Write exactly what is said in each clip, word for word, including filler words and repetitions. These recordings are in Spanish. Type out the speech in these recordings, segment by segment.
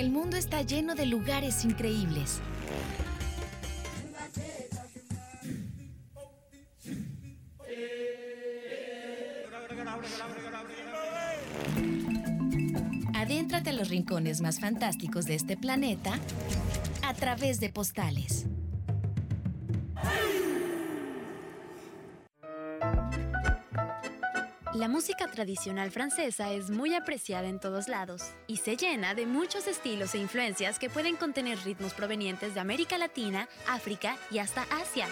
El mundo está lleno de lugares increíbles. Adéntrate a los rincones más fantásticos de este planeta a través de postales. La música tradicional francesa es muy apreciada en todos lados y se llena de muchos estilos e influencias que pueden contener ritmos provenientes de América Latina, África y hasta Asia.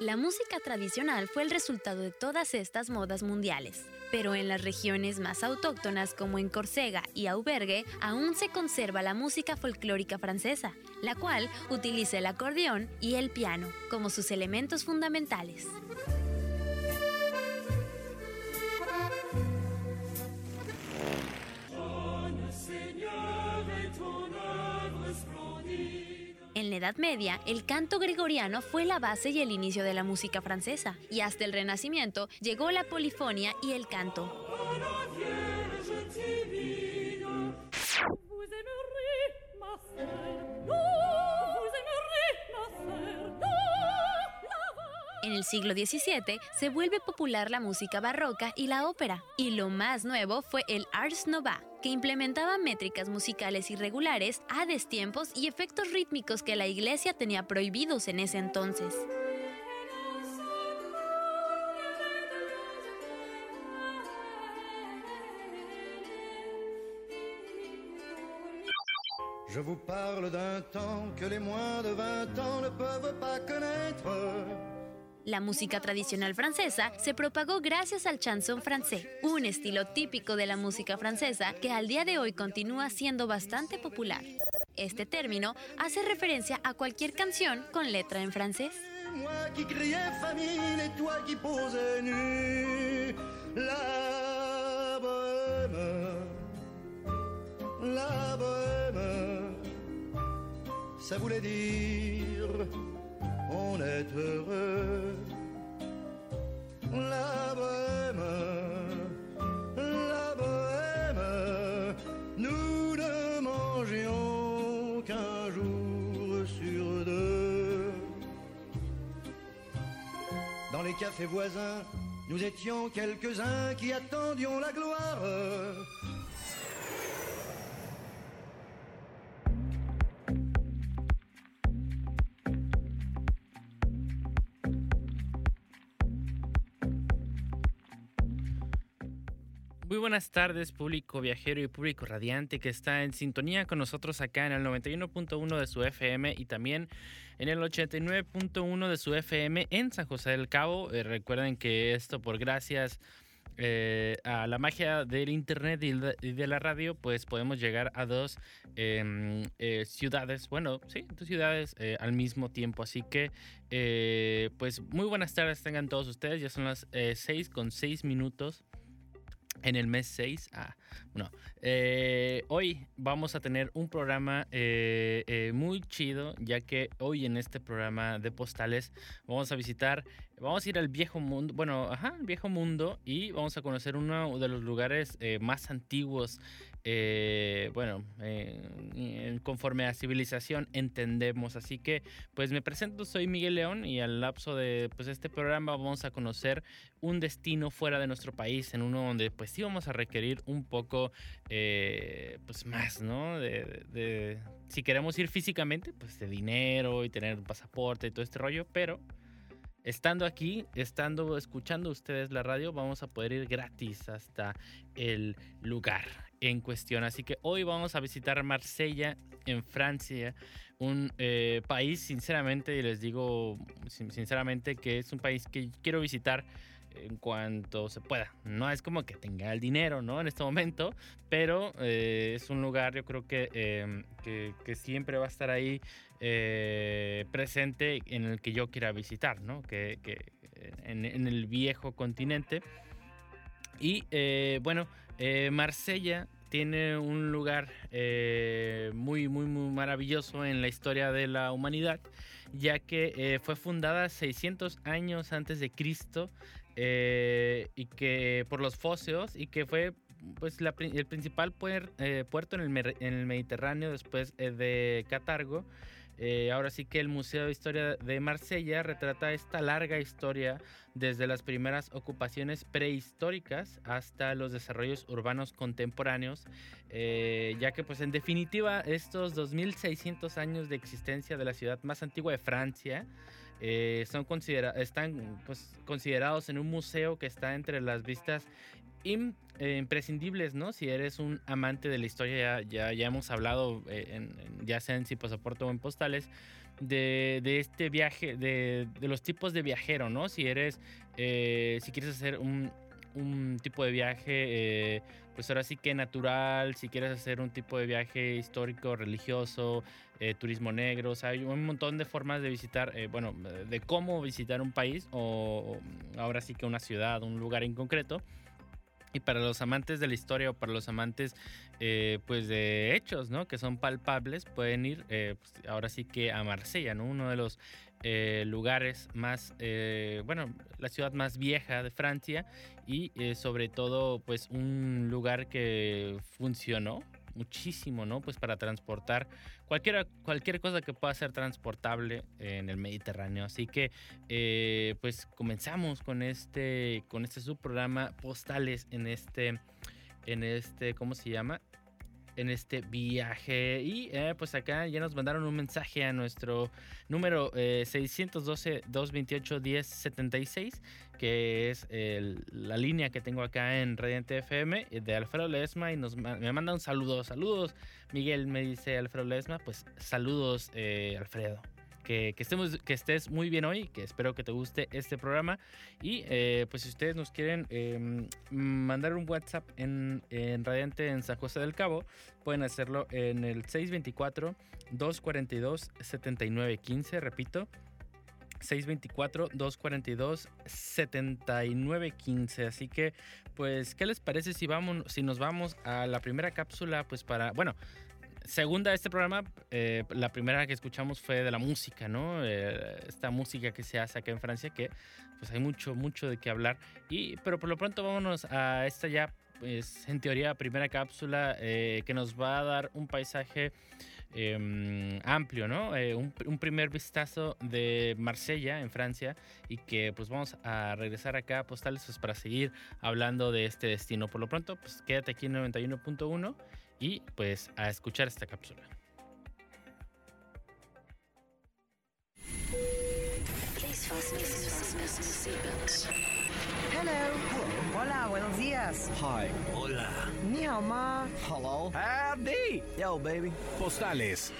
La música tradicional fue el resultado de todas estas modas mundiales, pero en las regiones más autóctonas como en Córcega y Auvergue aún se conserva la música folclórica francesa, la cual utiliza el acordeón y el piano como sus elementos fundamentales. En la Edad Media, el canto gregoriano fue la base y el inicio de la música francesa, y hasta el Renacimiento llegó la polifonía y el canto. En el siglo diecisiete se vuelve popular la música barroca y la ópera, y lo más nuevo fue el Ars Nova, que implementaba métricas musicales irregulares a destiempos y efectos rítmicos que la Iglesia tenía prohibidos en ese entonces. Je vous parle d'un temps que les moins de vingt ans ne peuvent pas connaître. La música tradicional francesa se propagó gracias al chanson français, un estilo típico de la música francesa que al día de hoy continúa siendo bastante popular. Este término hace referencia a cualquier canción con letra en francés. On est heureux, la bohème, la bohème, nous ne mangeons qu'un jour sur deux. Dans les cafés voisins, nous étions quelques-uns qui attendions la gloire. Muy buenas tardes, público viajero y público radiante que está en sintonía con nosotros acá en el noventa y uno punto uno de su F M y también en el ochenta y nueve punto uno de su F M en San José del Cabo. Eh, recuerden que esto por gracias eh, a la magia del internet y de la radio, pues podemos llegar a dos eh, eh, ciudades, bueno, sí, dos ciudades eh, al mismo tiempo. Así que, eh, pues muy buenas tardes tengan todos ustedes. Ya son las eh, seis con seis minutos. En el mes seis, ah, no. Eh, hoy vamos a tener un programa eh, eh, muy chido, ya que hoy en este programa de postales vamos a visitar, vamos a ir al viejo mundo, bueno, ajá, el viejo mundo, y vamos a conocer uno de los lugares eh, más antiguos, eh, bueno, eh, conforme a civilización entendemos. Así que, pues me presento, soy Miguel León, y al lapso de pues, este programa vamos a conocer un destino fuera de nuestro país, en uno donde pues sí vamos a requerir un poco eh, pues más, ¿no? De, de, de, si queremos ir físicamente, pues de dinero y tener un pasaporte y todo este rollo, pero estando aquí, estando escuchando ustedes la radio, vamos a poder ir gratis hasta el lugar en cuestión. Así que hoy vamos a visitar Marsella en Francia, un eh, país, sinceramente, y les digo sinceramente que es un país que quiero visitar en cuanto se pueda. No es como que tenga el dinero, ¿no? En este momento, pero eh, es un lugar, yo creo que, eh, que, que siempre va a estar ahí eh, presente, en el que yo quiera visitar, ¿no? Que, que en, en el viejo continente. Y eh, bueno, eh, Marsella tiene un lugar eh, muy, muy, muy maravilloso en la historia de la humanidad. ya que eh, fue fundada seiscientos años antes de Cristo eh, y que, por los focios, y que fue pues, la, el principal puer, eh, puerto en el, mer, en el Mediterráneo después eh, de Cartago. Eh, ahora sí que el Museo de Historia de Marsella retrata esta larga historia desde las primeras ocupaciones prehistóricas hasta los desarrollos urbanos contemporáneos, eh, ya que pues en definitiva estos dos mil seiscientos años de existencia de la ciudad más antigua de Francia eh, son considera- están pues, considerados en un museo que está entre las vistas Im, eh, imprescindibles, ¿no? Si eres un amante de la historia, ya, ya, ya hemos hablado, eh, en, ya sea en Si Pasaporte o en Postales, de, de este viaje, de, de los tipos de viajero, ¿no? Si eres, eh, si quieres hacer un, un tipo de viaje, eh, pues ahora sí que natural, si quieres hacer un tipo de viaje histórico, religioso, eh, turismo negro, o sea, hay un montón de formas de visitar, eh, bueno, de cómo visitar un país o, o ahora sí que una ciudad, un lugar en concreto. Y para los amantes de la historia o para los amantes eh, pues de hechos, ¿no? Que son palpables, pueden ir eh, pues ahora sí que a Marsella, ¿no? Uno de los eh, lugares más, eh, bueno, la ciudad más vieja de Francia y eh, sobre todo pues un lugar que funcionó muchísimo, ¿no? Pues para transportar cualquier, cualquier cosa que pueda ser transportable en el Mediterráneo. Así que, eh, pues comenzamos con este, con este subprograma Postales en este, en este, ¿cómo se llama? En este viaje. Y eh, pues acá ya nos mandaron un mensaje a nuestro número eh, seis uno dos, dos dos ocho, uno cero siete seis, que es eh, la línea que tengo acá en Radiante F M de Alfredo Lesma, y nos, me manda un saludo. Saludos, Miguel, me dice Alfredo Lesma. Pues saludos, eh, Alfredo. Que, que, estemos, que estés muy bien hoy, que espero que te guste este programa. Y eh, pues si ustedes nos quieren eh, mandar un WhatsApp en, en Radiante en San José del Cabo, pueden hacerlo en el seis dos cuatro, dos cuatro dos, siete nueve uno cinco, repito, seis dos cuatro, dos cuatro dos, siete nueve uno cinco. Así que, pues, ¿qué les parece si, vamos, si nos vamos a la primera cápsula? Pues para, bueno... Segunda de este programa, eh, la primera que escuchamos fue de la música, ¿no? Eh, esta música que se hace acá en Francia, que pues hay mucho, mucho de qué hablar. Y, pero por lo pronto vámonos a esta ya, pues en teoría, primera cápsula eh, que nos va a dar un paisaje eh, amplio, ¿no? Eh, un, un primer vistazo de Marsella en Francia, y que pues vamos a regresar acá a Postales pues, para seguir hablando de este destino. Por lo pronto, pues quédate aquí en noventa y uno punto uno. Y pues a escuchar esta cápsula. Hello. Hola, buenos días. Hi. Hola. Ni hao ma. Hello. Howdy. Yo, baby. Postales.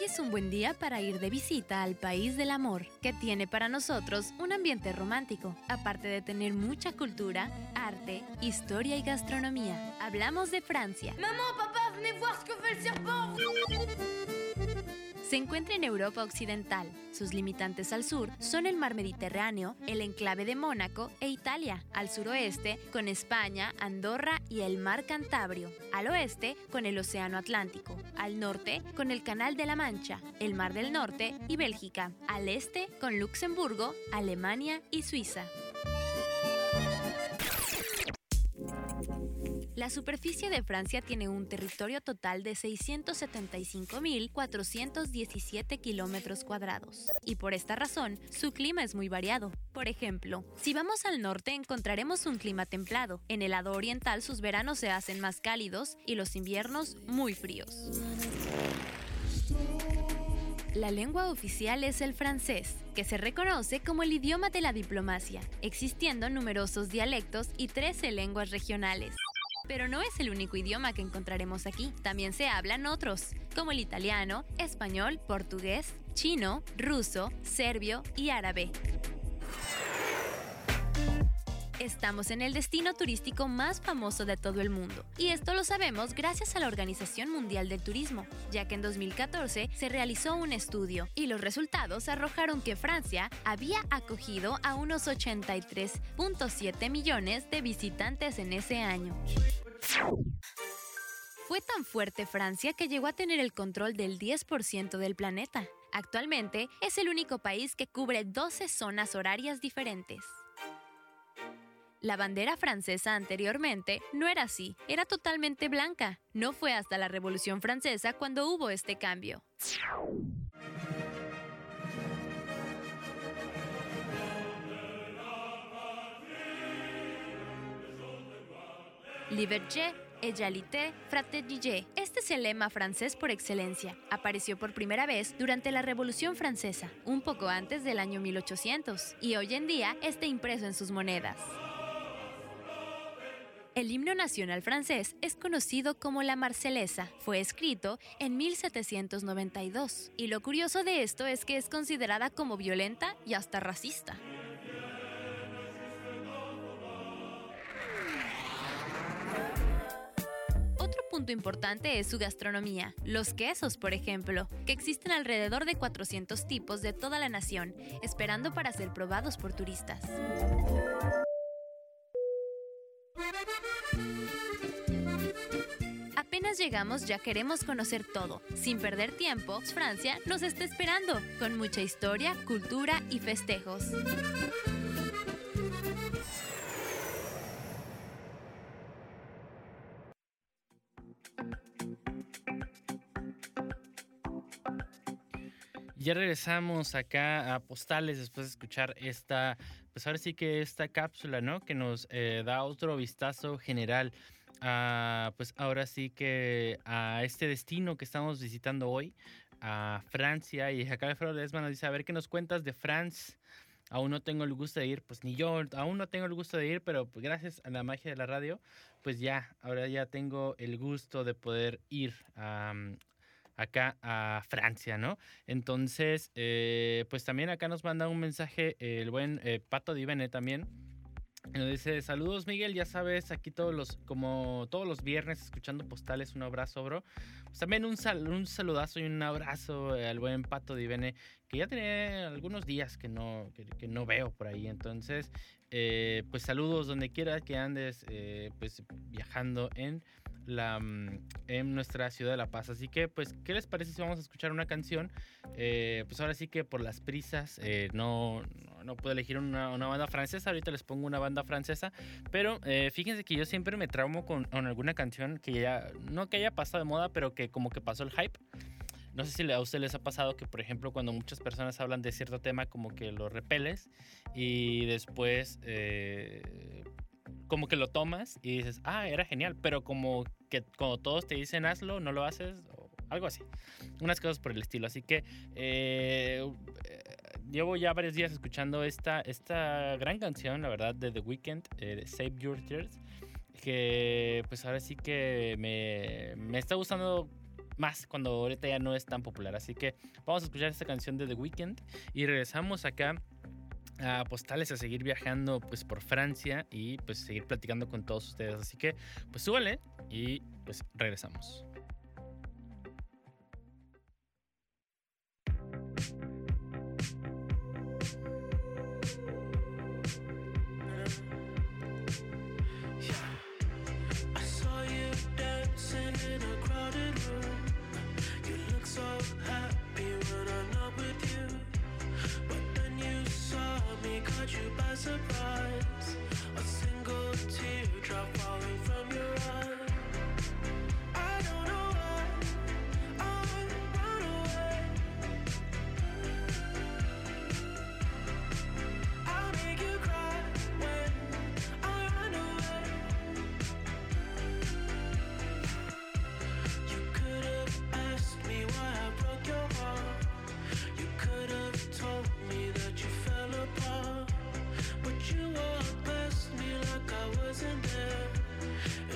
Es un buen día para ir de visita al país del amor, que tiene para nosotros un ambiente romántico, aparte de tener mucha cultura, arte, historia y gastronomía. Hablamos de Francia. Mamá, papá, venez voir ce que fait le serpent. Se encuentra en Europa Occidental. Sus limitantes al sur son el Mar Mediterráneo, el enclave de Mónaco e Italia. Al suroeste, con España, Andorra y el Mar Cantabrio. Al oeste, con el Océano Atlántico. Al norte, con el Canal de la Mancha, el Mar del Norte y Bélgica. Al este, con Luxemburgo, Alemania y Suiza. La superficie de Francia tiene un territorio total de seiscientos setenta y cinco mil cuatrocientos diecisiete kilómetros cuadrados, y por esta razón, su clima es muy variado. Por ejemplo, si vamos al norte encontraremos un clima templado. En el lado oriental sus veranos se hacen más cálidos y los inviernos muy fríos. La lengua oficial es el francés, que se reconoce como el idioma de la diplomacia, existiendo numerosos dialectos y trece lenguas regionales. Pero no es el único idioma que encontraremos aquí. También se hablan otros, como el italiano, español, portugués, chino, ruso, serbio y árabe. Estamos en el destino turístico más famoso de todo el mundo, y esto lo sabemos gracias a la Organización Mundial del Turismo, ya que en dos mil catorce se realizó un estudio y los resultados arrojaron que Francia había acogido a unos ochenta y tres punto siete millones de visitantes en ese año. Fue tan fuerte Francia que llegó a tener el control del diez por ciento del planeta. Actualmente es el único país que cubre doce zonas horarias diferentes. La bandera francesa anteriormente no era así, era totalmente blanca. No fue hasta la Revolución Francesa cuando hubo este cambio. Liberté, égalité, fraternité. Este es el lema francés por excelencia. Apareció por primera vez durante la Revolución Francesa, un poco antes del año mil ochocientos, y hoy en día está impreso en sus monedas. El himno nacional francés es conocido como la Marsellesa. Fue escrito en mil setecientos noventa y dos, y lo curioso de esto es que es considerada como violenta y hasta racista. Otro punto importante es su gastronomía. Los quesos, por ejemplo, que existen alrededor de cuatrocientos tipos de toda la nación, esperando para ser probados por turistas. Apenas llegamos ya queremos conocer todo. Sin perder tiempo, Francia nos está esperando, con mucha historia, cultura y festejos. Ya regresamos acá a Postales después de escuchar esta, pues ahora sí que esta cápsula, ¿no? Que nos eh, da otro vistazo general a, pues ahora sí que a este destino que estamos visitando hoy, a Francia. Y acá Alfredo Lesma nos dice, a ver qué nos cuentas de France. Aún no tengo el gusto de ir, pues ni yo, aún no tengo el gusto de ir, pero pues, gracias a la magia de la radio, pues ya, ahora ya tengo el gusto de poder ir a um, acá a Francia, ¿no? Entonces, eh, pues también acá nos manda un mensaje eh, el buen eh, Pato Divene también. Nos dice, saludos Miguel, ya sabes, aquí todos los, como todos los viernes escuchando Postales, un abrazo, bro. Pues también un, sal, un saludazo y un abrazo al buen Pato Divene, que ya tenía algunos días que no, que, que no veo por ahí. Entonces, eh, pues saludos donde quiera que andes, eh, pues viajando en La, en nuestra ciudad de La Paz. Así que, pues, ¿qué les parece si vamos a escuchar una canción? Eh, pues ahora sí que por las prisas eh, no, no, no puedo elegir una, una banda francesa. Ahorita les pongo una banda francesa. Pero eh, fíjense que yo siempre me traumo con, con alguna canción que ya, no que haya pasado de moda, pero que como que pasó el hype. No sé si a ustedes les ha pasado que, por ejemplo, cuando muchas personas hablan de cierto tema, como que lo repeles y después... Eh, como que lo tomas y dices, ah, era genial, pero como que cuando todos te dicen hazlo, no lo haces, o algo así. Unas cosas por el estilo. Así que eh, llevo ya varios días escuchando esta, esta gran canción, la verdad, de The Weeknd, eh, Save Your Tears, que pues ahora sí que me, me está gustando más cuando ahorita ya no es tan popular. Así que vamos a escuchar esta canción de The Weeknd y regresamos acá a Postales, a seguir viajando pues por Francia y pues seguir platicando con todos ustedes. Así que pues súbale y pues regresamos. Surprise, a single teardrop falling from your eye. I don't know why I run away. I'll make you cry when I run away. You could have asked me why I broke your heart. You could have told me that you fell apart. You walked past me like I wasn't there.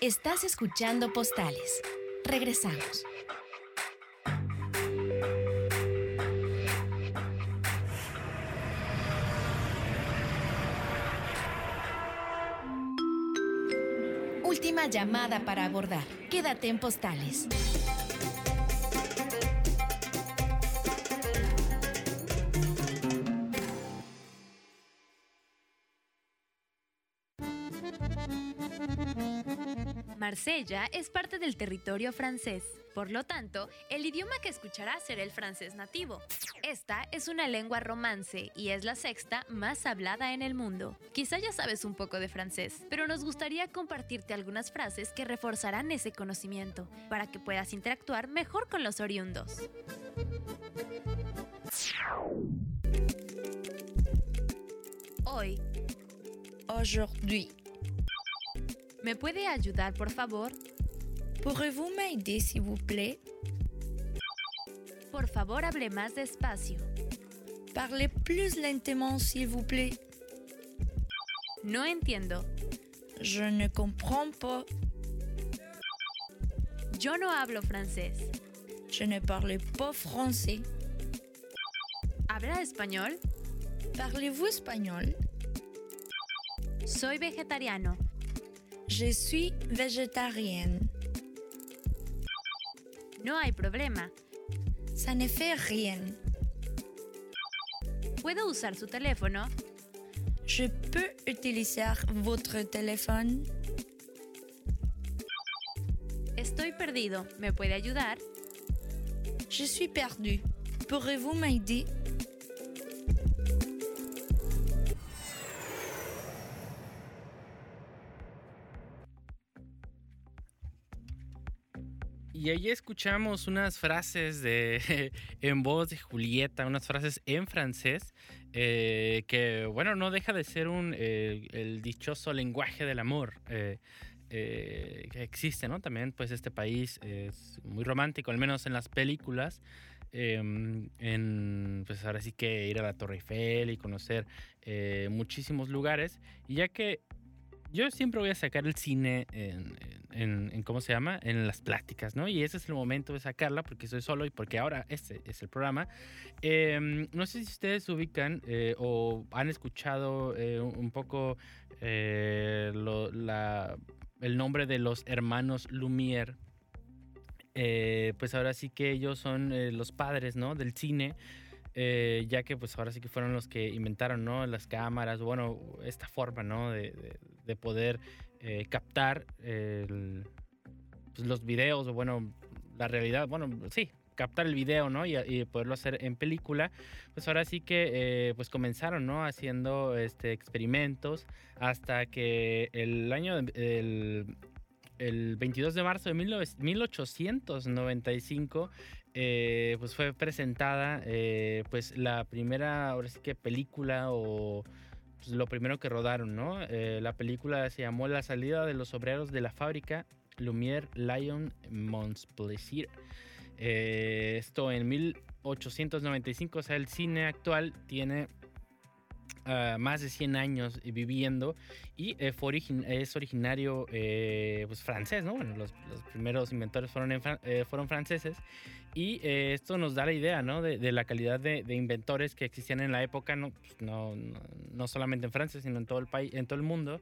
Estás escuchando Postales. Regresamos. Última llamada para abordar. Quédate en Postales. Marsella es parte del territorio francés, por lo tanto, el idioma que escucharás será el francés nativo. Esta es una lengua romance y es la sexta más hablada en el mundo. Quizá ya sabes un poco de francés, pero nos gustaría compartirte algunas frases que reforzarán ese conocimiento, para que puedas interactuar mejor con los oriundos. Hoy. Aujourd'hui. ¿Me puede ayudar, por favor? Pourrez-vous m'aider, s'il vous plaît? Por favor, hable más despacio. Parlez plus lentement, s'il vous plaît. No entiendo. Je ne comprends pas. Yo no hablo francés. Je ne parle pas français. ¿Habla español? Parlez-vous espagnol? Soy vegetariano. Je suis végétarienne. No hay problema. Ça ne fait rien. ¿Puedo usar su teléfono? Je peux utiliser votre téléphone. Estoy perdido. ¿Me puede ayudar? Je suis perdu. Pourrez-vous m'aider? Y ahí escuchamos unas frases de, en voz de Julieta, unas frases en francés, eh, que, bueno, no deja de ser un, eh, el dichoso lenguaje del amor eh, eh, que existe, ¿no? También, pues, este país es muy romántico, al menos en las películas. Eh, en, pues ahora sí que ir a la Torre Eiffel y conocer eh, muchísimos lugares. Y ya que yo siempre voy a sacar el cine en, en, en, ¿cómo se llama? En las pláticas, ¿no? Y ese es el momento de sacarla porque soy solo y porque ahora este es el programa. Eh, no sé si ustedes ubican eh, o han escuchado eh, un poco eh, lo, la, el nombre de los hermanos Lumière. Eh, pues ahora sí que ellos son eh, los padres, ¿no? Del cine. Eh, ya que pues ahora sí que fueron los que inventaron, ¿no? Las cámaras, bueno, esta forma, ¿no? De, de, de poder eh, captar eh, el, pues, los videos, o bueno, la realidad, bueno, sí, captar el video, ¿no? Y, y poderlo hacer en película. Pues ahora sí que eh, pues comenzaron, ¿no? Haciendo este, experimentos hasta que el año del... El veintidós de marzo de mil ochocientos noventa y cinco eh, pues fue presentada eh, pues la primera, ahora sí que película o pues lo primero que rodaron, ¿no? Eh, la película se llamó La salida de los obreros de la fábrica Lumière Lyon Montplaisir. Eh, esto en mil ochocientos noventa y cinco, o sea, el cine actual tiene... Uh, más de cien años viviendo y eh, fue origi- es originario eh, pues, francés, ¿no? Bueno, los, los primeros inventores fueron, en fran- eh, fueron franceses y eh, esto nos da la idea, ¿no? De, de la calidad de, de inventores que existían en la época, no, pues, no, no, no solamente en Francia, sino en todo el país, en todo el mundo.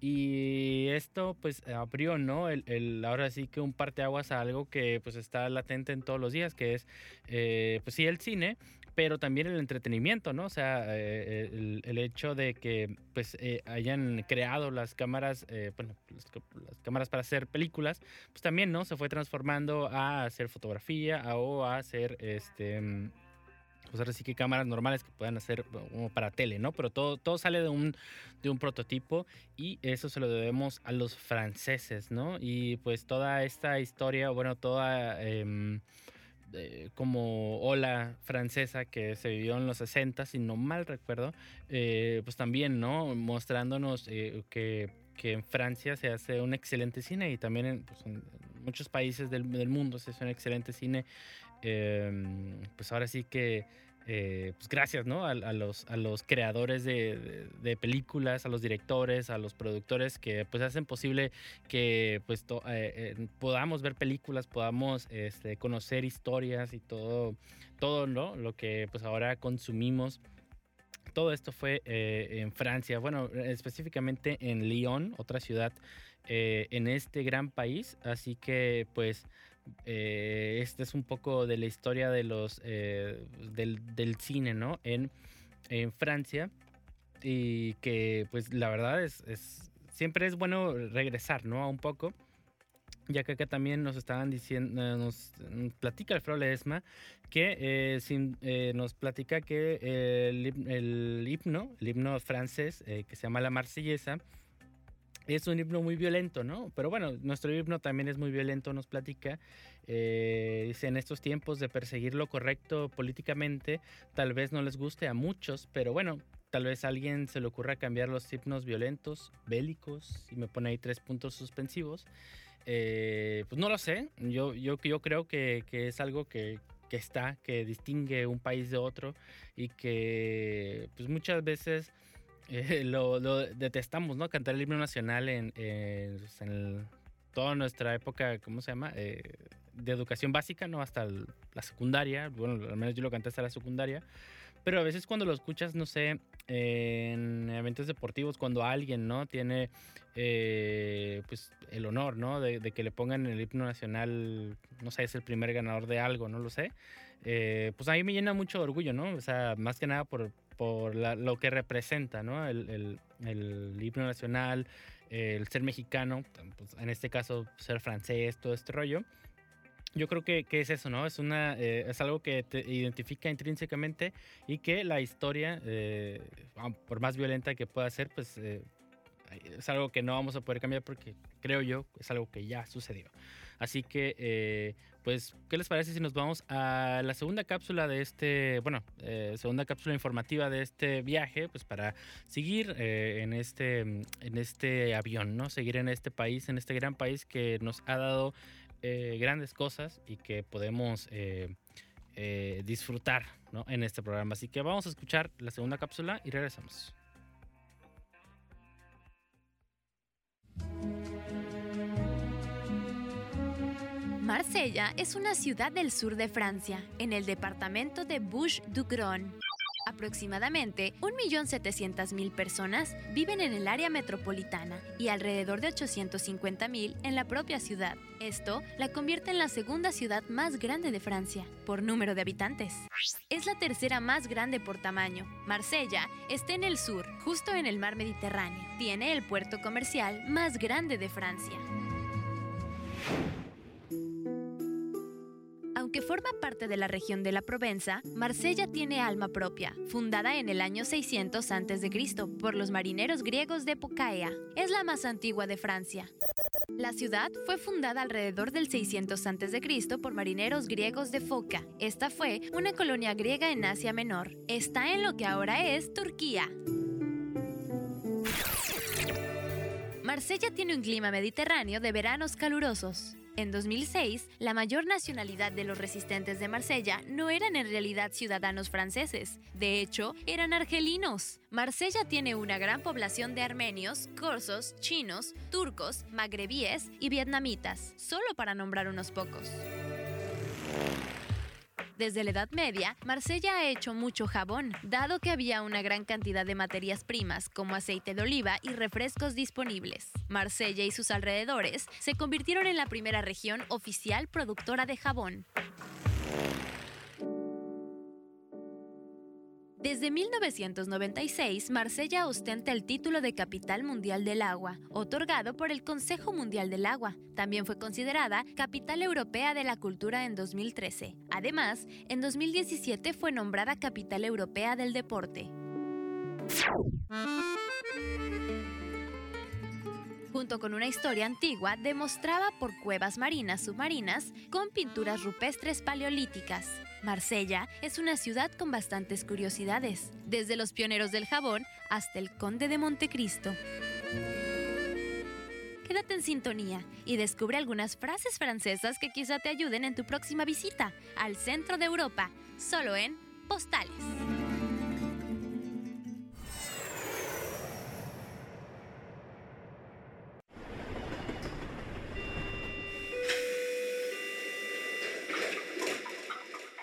Y esto pues abrió, ¿no? El, el, ahora sí que un parteaguas a algo que pues está latente en todos los días, que es, eh, pues sí, el cine, pero también el entretenimiento, ¿no? O sea, eh, el, el hecho de que pues, eh, hayan creado las cámaras, eh, bueno, las, las cámaras para hacer películas, pues también, ¿no? Se fue transformando a hacer fotografía a, o a hacer, este, pues ahora sí que cámaras normales que puedan hacer como para tele, ¿no? Pero todo, todo sale de un, de un prototipo y eso se lo debemos a los franceses, ¿no? Y pues toda esta historia, bueno, toda... Eh, Eh, como ola francesa que se vivió en los sesenta, si no mal recuerdo, eh, pues también, ¿no? Mostrándonos eh, que, que en Francia se hace un excelente cine y también en, pues, en muchos países del, del mundo se hace un excelente cine. Eh, pues ahora sí que eh, pues gracias, ¿no? A, a, los, a los creadores de, de, de películas, a los directores, a los productores que pues hacen posible que pues to, eh, eh, podamos ver películas, podamos este, conocer historias y todo, todo, ¿no? Lo que pues ahora consumimos. Todo esto fue eh, en Francia, bueno, específicamente en Lyon, otra ciudad eh, en este gran país. Así que, pues, eh, este es un poco de la historia de los, eh, del, del cine, ¿no? En, en Francia. Y que, pues, la verdad es, es siempre es bueno regresar, ¿no? A un poco. Ya que acá también nos estaban diciendo, nos platica Alfredo Lesma que eh, sin, eh, nos platica que eh, el, el himno, el himno francés eh, que se llama La Marsellesa, es un himno muy violento, ¿no? Pero bueno, nuestro himno también es muy violento, nos platica. Eh, dice, en estos tiempos de perseguir lo correcto políticamente, tal vez no les guste a muchos, pero bueno, tal vez a alguien se le ocurra cambiar los himnos violentos, bélicos, y me pone ahí tres puntos suspensivos. Eh, pues no lo sé, yo, yo, yo creo que, que es algo que, que está, que distingue un país de otro y que pues muchas veces eh, lo, lo detestamos, ¿no? Cantar el himno nacional en, eh, en el, toda nuestra época, ¿cómo se llama? Eh, de educación básica, ¿no? Hasta el, la secundaria, bueno, al menos yo lo canté hasta la secundaria, pero a veces cuando lo escuchas, no sé, en eventos deportivos, cuando alguien, ¿no? Tiene eh, pues el honor, ¿no? De, de que le pongan el himno nacional, no sé, es el primer ganador de algo, no lo sé. Eh, pues a mí me llena mucho de orgullo, ¿no? O sea, más que nada por, por la, lo que representa, ¿no? El, el, el himno nacional, el ser mexicano, pues en este caso ser francés, todo este rollo. Yo creo que, que es eso, ¿no? Es, una, eh, es algo que te identifica intrínsecamente y que la historia, eh, por más violenta que pueda ser, pues eh, es algo que no vamos a poder cambiar porque, creo yo, es algo que ya sucedió. Así que, eh, pues, ¿qué les parece si nos vamos a la segunda cápsula de este, bueno, eh, segunda cápsula informativa de este viaje, pues para seguir eh, en, este, en este avión, ¿no? Seguir en este país, en este gran país que nos ha dado Eh, grandes cosas y que podemos eh, eh, disfrutar, ¿no? En este programa. Así que vamos a escuchar la segunda cápsula y regresamos. Marsella es una ciudad del sur de Francia, en el departamento de Bouches-du-Rhône. Aproximadamente un millón setecientas mil personas viven en el área metropolitana y alrededor de ochocientas cincuenta mil en la propia ciudad. Esto la convierte en la segunda ciudad más grande de Francia por número de habitantes. Es la tercera más grande por tamaño. Marsella está en el sur, justo en el mar Mediterráneo. Tiene el puerto comercial más grande de Francia. Aunque forma parte de la región de la Provenza, Marsella tiene alma propia, fundada en el año seiscientos antes de Cristo por los marineros griegos de Phocaea. Es la más antigua de Francia. La ciudad fue fundada alrededor del seiscientos antes de Cristo por marineros griegos de Foca. Esta fue una colonia griega en Asia Menor. Está en lo que ahora es Turquía. Marsella tiene un clima mediterráneo de veranos calurosos. En dos mil seis, la mayor nacionalidad de los resistentes de Marsella no eran en realidad ciudadanos franceses. De hecho, eran argelinos. Marsella tiene una gran población de armenios, corsos, chinos, turcos, magrebíes y vietnamitas, solo para nombrar unos pocos. Desde la Edad Media, Marsella ha hecho mucho jabón, dado que había una gran cantidad de materias primas como aceite de oliva y refrescos disponibles. Marsella y sus alrededores se convirtieron en la primera región oficial productora de jabón. Desde mil novecientos noventa y seis, Marsella ostenta el título de Capital Mundial del Agua, otorgado por el Consejo Mundial del Agua. También fue considerada Capital Europea de la Cultura en dos mil trece. Además, en dos mil diecisiete fue nombrada Capital Europea del Deporte. Junto con una historia antigua, demostrada por cuevas marinas submarinas con pinturas rupestres paleolíticas. Marsella es una ciudad con bastantes curiosidades, desde los pioneros del jabón hasta el Conde de Montecristo. Quédate en sintonía y descubre algunas frases francesas que quizá te ayuden en tu próxima visita al centro de Europa, solo en postales.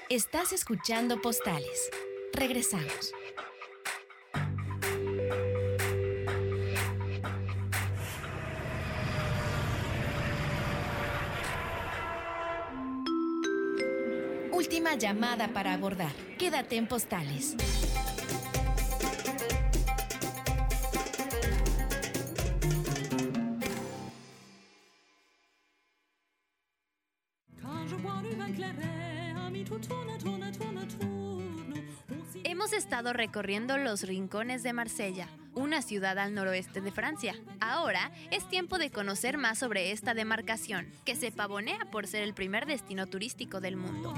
Estás escuchando Postales. Regresamos. Última llamada para abordar. Quédate en Postales. Hemos estado recorriendo los rincones de Marsella, una ciudad al noroeste de Francia. Ahora es tiempo de conocer más sobre esta demarcación, que se pavonea por ser el primer destino turístico del mundo.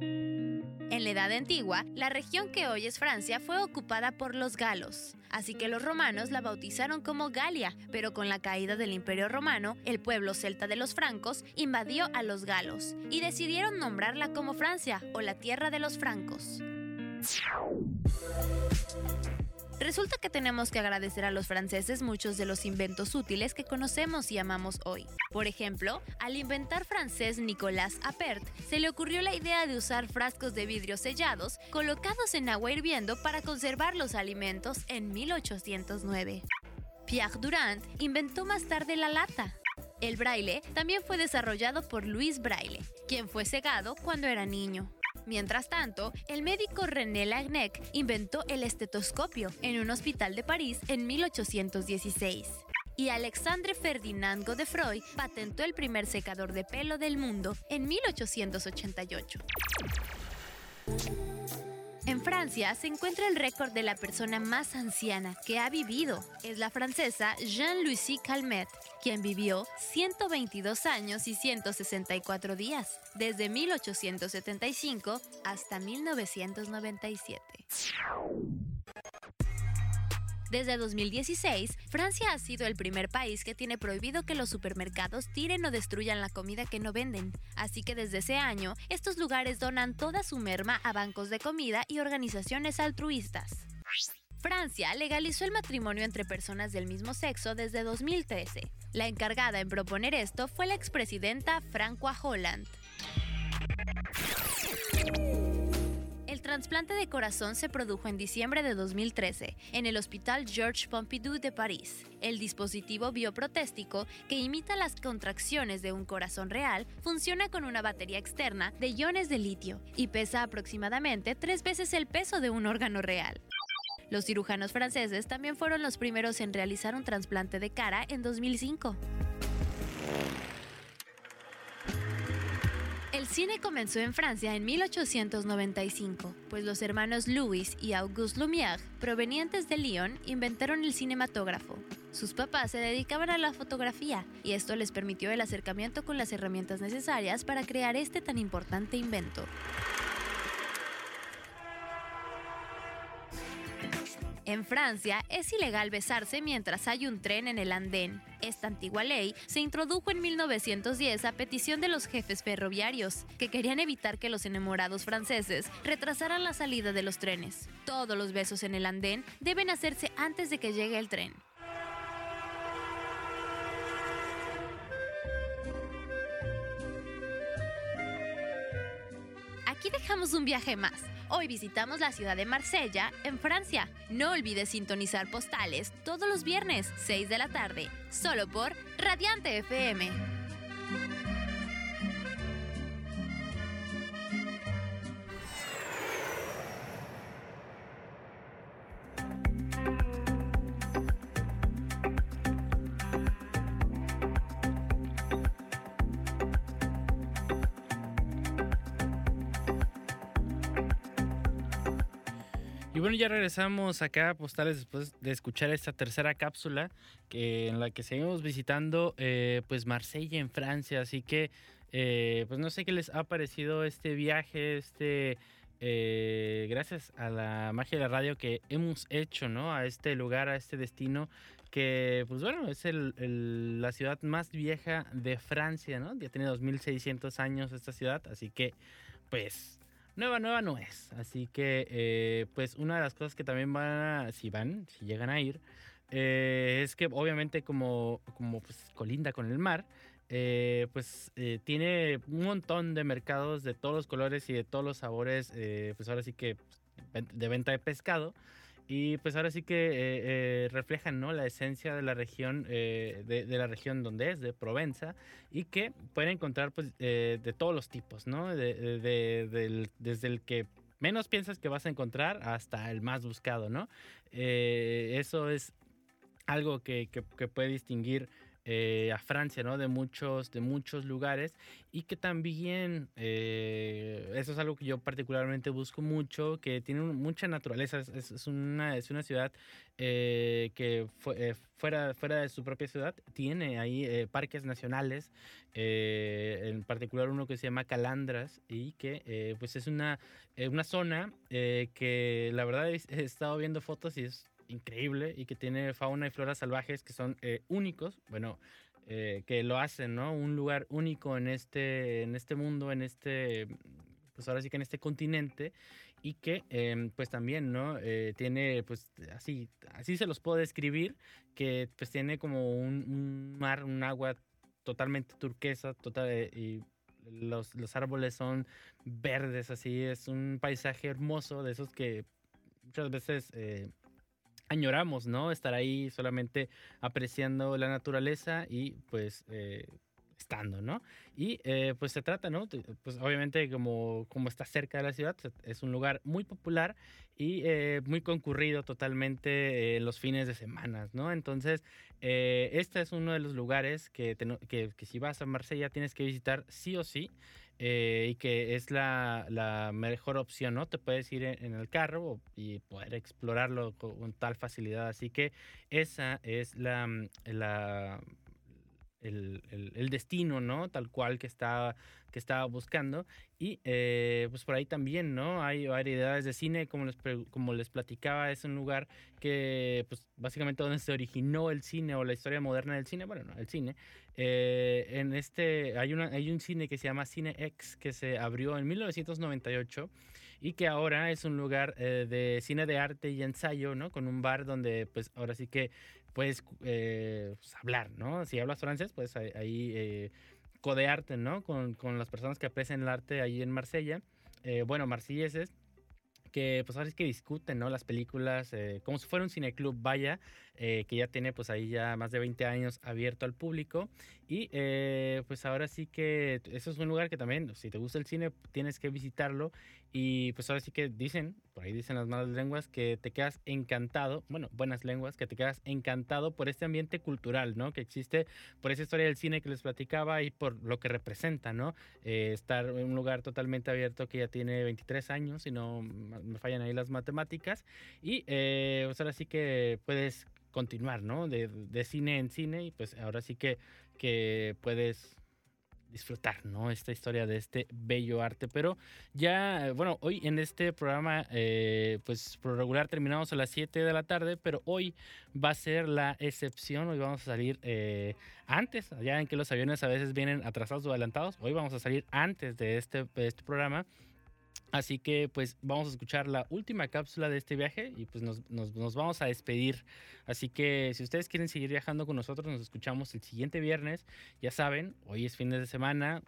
En la Edad Antigua, la región que hoy es Francia fue ocupada por los galos, así que los romanos la bautizaron como Galia, pero con la caída del Imperio Romano, el pueblo celta de los francos invadió a los galos y decidieron nombrarla como Francia o la tierra de los francos. Resulta que tenemos que agradecer a los franceses muchos de los inventos útiles que conocemos y amamos hoy. Por ejemplo, al inventor francés Nicolas Appert, se le ocurrió la idea de usar frascos de vidrio sellados colocados en agua hirviendo para conservar los alimentos en mil ochocientos nueve. Pierre Durand inventó más tarde la lata. El braille también fue desarrollado por Louis Braille, quien fue cegado cuando era niño. Mientras tanto, el médico René Laennec inventó el estetoscopio en un hospital de París en mil ochocientos dieciséis. Y Alexandre Ferdinand Godefroy patentó el primer secador de pelo del mundo en mil ochocientos ochenta y ocho. En Francia se encuentra el récord de la persona más anciana que ha vivido. Es la francesa Jeanne Calment, quien vivió ciento veintidós años y ciento sesenta y cuatro días, desde mil ochocientos setenta y cinco hasta mil novecientos noventa y siete. Desde dos mil dieciséis, Francia ha sido el primer país que tiene prohibido que los supermercados tiren o destruyan la comida que no venden. Así que desde ese año, estos lugares donan toda su merma a bancos de comida y organizaciones altruistas. Francia legalizó el matrimonio entre personas del mismo sexo desde dos mil trece. La encargada en proponer esto fue la expresidenta Françoise Hollande. El trasplante de corazón se produjo en diciembre de dos mil trece en el Hospital Georges Pompidou de París. El dispositivo bioprotéstico, que imita las contracciones de un corazón real, funciona con una batería externa de iones de litio y pesa aproximadamente tres veces el peso de un órgano real. Los cirujanos franceses también fueron los primeros en realizar un trasplante de cara en dos mil cinco. El cine comenzó en Francia en mil ochocientos noventa y cinco, pues los hermanos Louis y Auguste Lumière, provenientes de Lyon, inventaron el cinematógrafo. Sus papás se dedicaban a la fotografía, y esto les permitió el acercamiento con las herramientas necesarias para crear este tan importante invento. En Francia es ilegal besarse mientras hay un tren en el andén. Esta antigua ley se introdujo en mil novecientos diez a petición de los jefes ferroviarios, que querían evitar que los enamorados franceses retrasaran la salida de los trenes. Todos los besos en el andén deben hacerse antes de que llegue el tren. Aquí dejamos un viaje más. Hoy visitamos la ciudad de Marsella, en Francia. No olvides sintonizar Postales todos los viernes, seis de la tarde, solo por Radiante F M. Y bueno, ya regresamos acá a Postales después de escuchar esta tercera cápsula que, en la que seguimos visitando eh, pues Marsella en Francia. Así que eh, pues no sé qué les ha parecido este viaje, este eh, gracias a la magia de la radio que hemos hecho, ¿no? A este lugar, a este destino que pues bueno, es el, el, la ciudad más vieja de Francia, ¿no? Ya tiene dos mil seiscientos años esta ciudad, así que pues nueva, nueva no es. Así que eh, pues una de las cosas que también van a, si van, si llegan a ir, eh, es que obviamente como, como pues, colinda con el mar, Eh, pues eh, tiene un montón de mercados de todos los colores y de todos los sabores, eh, pues ahora sí que de venta de pescado, y pues ahora sí que eh, eh, reflejan, ¿no?, la esencia de la región, eh, de, de la región donde es, de Provenza, y que pueden encontrar pues eh, de todos los tipos, ¿no?, de, de, de, del, desde el que menos piensas que vas a encontrar hasta el más buscado, ¿no? Eh, eso es algo que, que, que puede distinguir Eh, a Francia, ¿no?, de muchos, de muchos lugares, y que también eh, eso es algo que yo particularmente busco mucho, que tiene un, mucha naturaleza. Es, es, una, es una ciudad eh, que fu- eh, fuera, fuera de su propia ciudad tiene ahí eh, parques nacionales, eh, en particular uno que se llama Calandras, y que eh, pues es una, eh, una zona eh, que la verdad he, he estado viendo fotos y es increíble, y que tiene fauna y flora salvajes que son eh, únicos, bueno, eh, que lo hacen, ¿no?, un lugar único en este, en este mundo, en este, pues ahora sí que en este continente, y que eh, pues también, ¿no?, eh, tiene, pues así, así se los puedo describir, que pues tiene como un, un mar, un agua totalmente turquesa, total, eh, y los, los árboles son verdes, así, es un paisaje hermoso, de esos que muchas veces eh, añoramos, ¿no?, estar ahí solamente apreciando la naturaleza y pues eh, estando, ¿no? Y eh, pues se trata, ¿no?, pues obviamente como, como está cerca de la ciudad, es un lugar muy popular y eh, muy concurrido totalmente eh, los fines de semana, ¿no? Entonces, eh, este es uno de los lugares que, te, que, que si vas a Marsella tienes que visitar sí o sí. Eh, y que es la, la mejor opción, ¿no? Te puedes ir en, en el carro o, y poder explorarlo con, con tal facilidad. Así que esa es la, la el, el, el destino, ¿no?, tal cual que estaba, que estaba buscando. Y eh, pues por ahí también, ¿no?, hay variedades de cine, como les, como les platicaba. Es un lugar que pues básicamente donde se originó el cine o la historia moderna del cine, bueno, no, el cine. Eh, en este hay, una, hay un cine que se llama Cine X, que se abrió en mil novecientos noventa y ocho y que ahora es un lugar eh, de cine de arte y ensayo, ¿no?, con un bar donde pues ahora sí que puedes eh, pues, hablar, ¿no? Si hablas francés, pues ahí eh, codearte, ¿no?, con, con las personas que aprecian el arte ahí en Marsella, eh, bueno, marsilleses, que pues ahora es que discuten, ¿no?, las películas, eh, como si fuera un cineclub, vaya, eh, que ya tiene pues ahí ya más de veinte años abierto al público, y eh, pues ahora sí que eso es un lugar que también, si te gusta el cine, tienes que visitarlo, y pues ahora sí que dicen, por ahí dicen las malas lenguas, que te quedas encantado, bueno, buenas lenguas, que te quedas encantado por este ambiente cultural, ¿no?, que existe, por esa historia del cine que les platicaba y por lo que representa, ¿no?, eh, estar en un lugar totalmente abierto que ya tiene veintitrés años, y no me fallan ahí las matemáticas, y eh, pues ahora sí que puedes continuar, ¿no?, de, de cine en cine, y pues ahora sí que, que puedes disfrutar, ¿no?, esta historia de este bello arte. Pero ya, bueno, hoy en este programa, eh, pues por regular terminamos a las siete de la tarde, pero hoy va a ser la excepción. Hoy vamos a salir eh, antes, ya en que los aviones a veces vienen atrasados o adelantados, hoy vamos a salir antes de este, de este programa. Así que pues vamos a escuchar la última cápsula de este viaje y pues nos, nos, nos vamos a despedir. Así que si ustedes quieren seguir viajando con nosotros, nos escuchamos el siguiente viernes. Ya saben, hoy es fin de semana,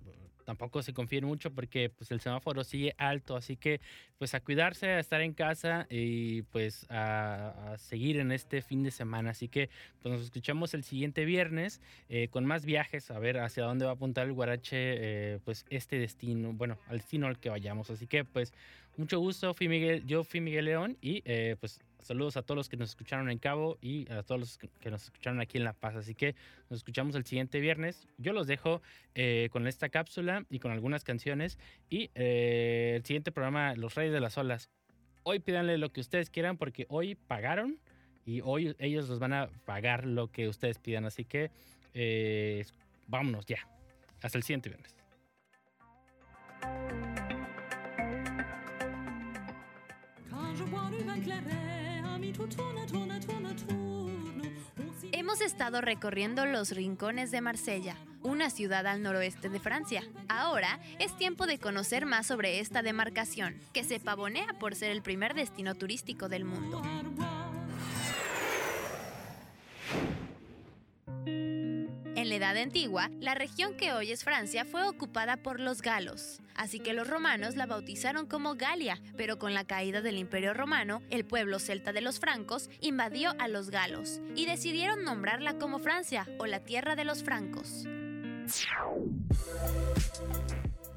tampoco se confíen mucho porque pues el semáforo sigue alto. Así que pues a cuidarse, a estar en casa y pues a, a seguir en este fin de semana. Así que pues nos escuchamos el siguiente viernes eh, con más viajes, a ver hacia dónde va a apuntar el Guarache, eh, pues este destino, bueno, al destino al que vayamos. Así que pues mucho gusto, fui Miguel, yo fui Miguel León y eh, pues saludos a todos los que nos escucharon en Cabo y a todos los que nos escucharon aquí en La Paz. Así que nos escuchamos el siguiente viernes. Yo los dejo eh, con esta cápsula y con algunas canciones y eh, el siguiente programa, Los Reyes de las Olas. Hoy pídanle lo que ustedes quieran porque hoy pagaron y hoy ellos los van a pagar lo que ustedes pidan. Así que eh, vámonos ya. Hasta el siguiente viernes. Hemos estado recorriendo los rincones de Marsella, una ciudad al noroeste de Francia. Ahora es tiempo de conocer más sobre esta demarcación, que se pavonea por ser el primer destino turístico del mundo. En la Edad Antigua, la región que hoy es Francia fue ocupada por los galos, así que los romanos la bautizaron como Galia, pero con la caída del Imperio Romano, el pueblo celta de los francos invadió a los galos y decidieron nombrarla como Francia o la tierra de los francos.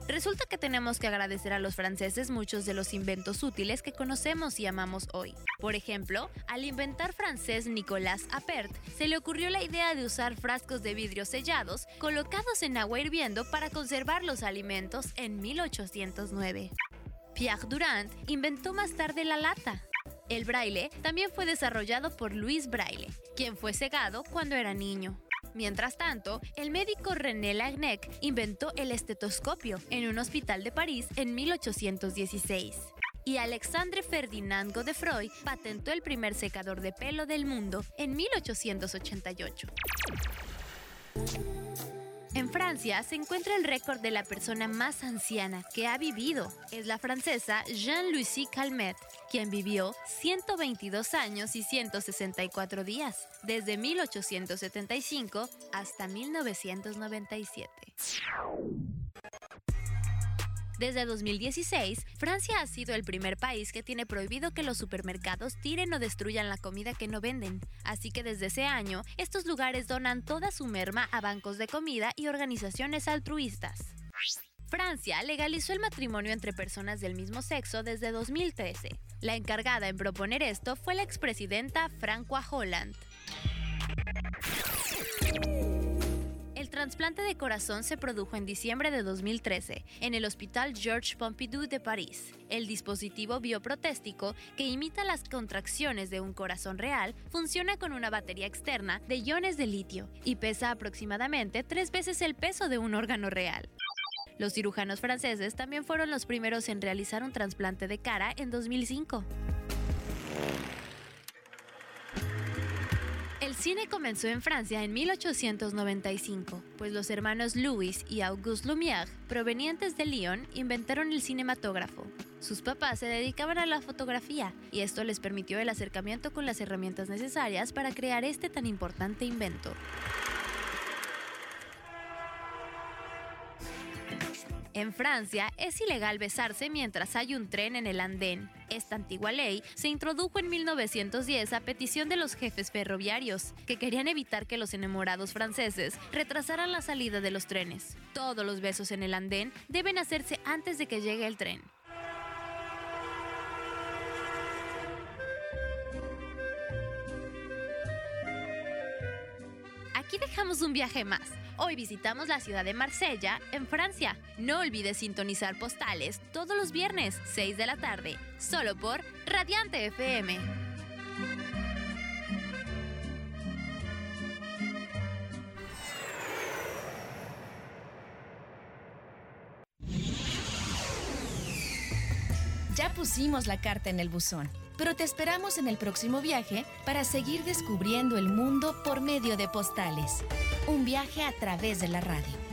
Resulta que tenemos que agradecer a los franceses muchos de los inventos útiles que conocemos y amamos hoy. Por ejemplo, al inventor francés Nicolas Appert, se le ocurrió la idea de usar frascos de vidrio sellados colocados en agua hirviendo para conservar los alimentos en mil ochocientos nueve. Pierre Durand inventó más tarde la lata. El braille también fue desarrollado por Louis Braille, quien fue cegado cuando era niño. Mientras tanto, el médico René Laennec inventó el estetoscopio en un hospital de París en mil ochocientos dieciséis. Y Alexandre Ferdinand Godefroy patentó el primer secador de pelo del mundo en mil ochocientos ochenta y ocho. En Francia se encuentra el récord de la persona más anciana que ha vivido. Es la francesa Jeanne Calment, quien vivió ciento veintidós años y ciento sesenta y cuatro días, desde mil ochocientos setenta y cinco hasta mil novecientos noventa y siete. Desde dos mil dieciséis, Francia ha sido el primer país que tiene prohibido que los supermercados tiren o destruyan la comida que no venden. Así que desde ese año, estos lugares donan toda su merma a bancos de comida y organizaciones altruistas. Francia legalizó el matrimonio entre personas del mismo sexo desde dos mil trece. La encargada en proponer esto fue la expresidenta Françoise Hollande. El trasplante de corazón se produjo en diciembre de dos mil trece en el Hospital Georges Pompidou de París. El dispositivo bioprotéstico, que imita las contracciones de un corazón real, funciona con una batería externa de iones de litio y pesa aproximadamente tres veces el peso de un órgano real. Los cirujanos franceses también fueron los primeros en realizar un trasplante de cara en dos mil cinco. El cine comenzó en Francia en mil ochocientos noventa y cinco, pues los hermanos Louis y Auguste Lumière, provenientes de Lyon, inventaron el cinematógrafo. Sus papás se dedicaban a la fotografía, y esto les permitió el acercamiento con las herramientas necesarias para crear este tan importante invento. En Francia es ilegal besarse mientras hay un tren en el andén. Esta antigua ley se introdujo en mil novecientos diez a petición de los jefes ferroviarios, que querían evitar que los enamorados franceses retrasaran la salida de los trenes. Todos los besos en el andén deben hacerse antes de que llegue el tren. Aquí dejamos un viaje más. Hoy visitamos la ciudad de Marsella, en Francia. No olvides sintonizar Postales todos los viernes, seis de la tarde, solo por Radiante F M. Ya pusimos la carta en el buzón, pero te esperamos en el próximo viaje para seguir descubriendo el mundo por medio de Postales. Un viaje a través de la radio.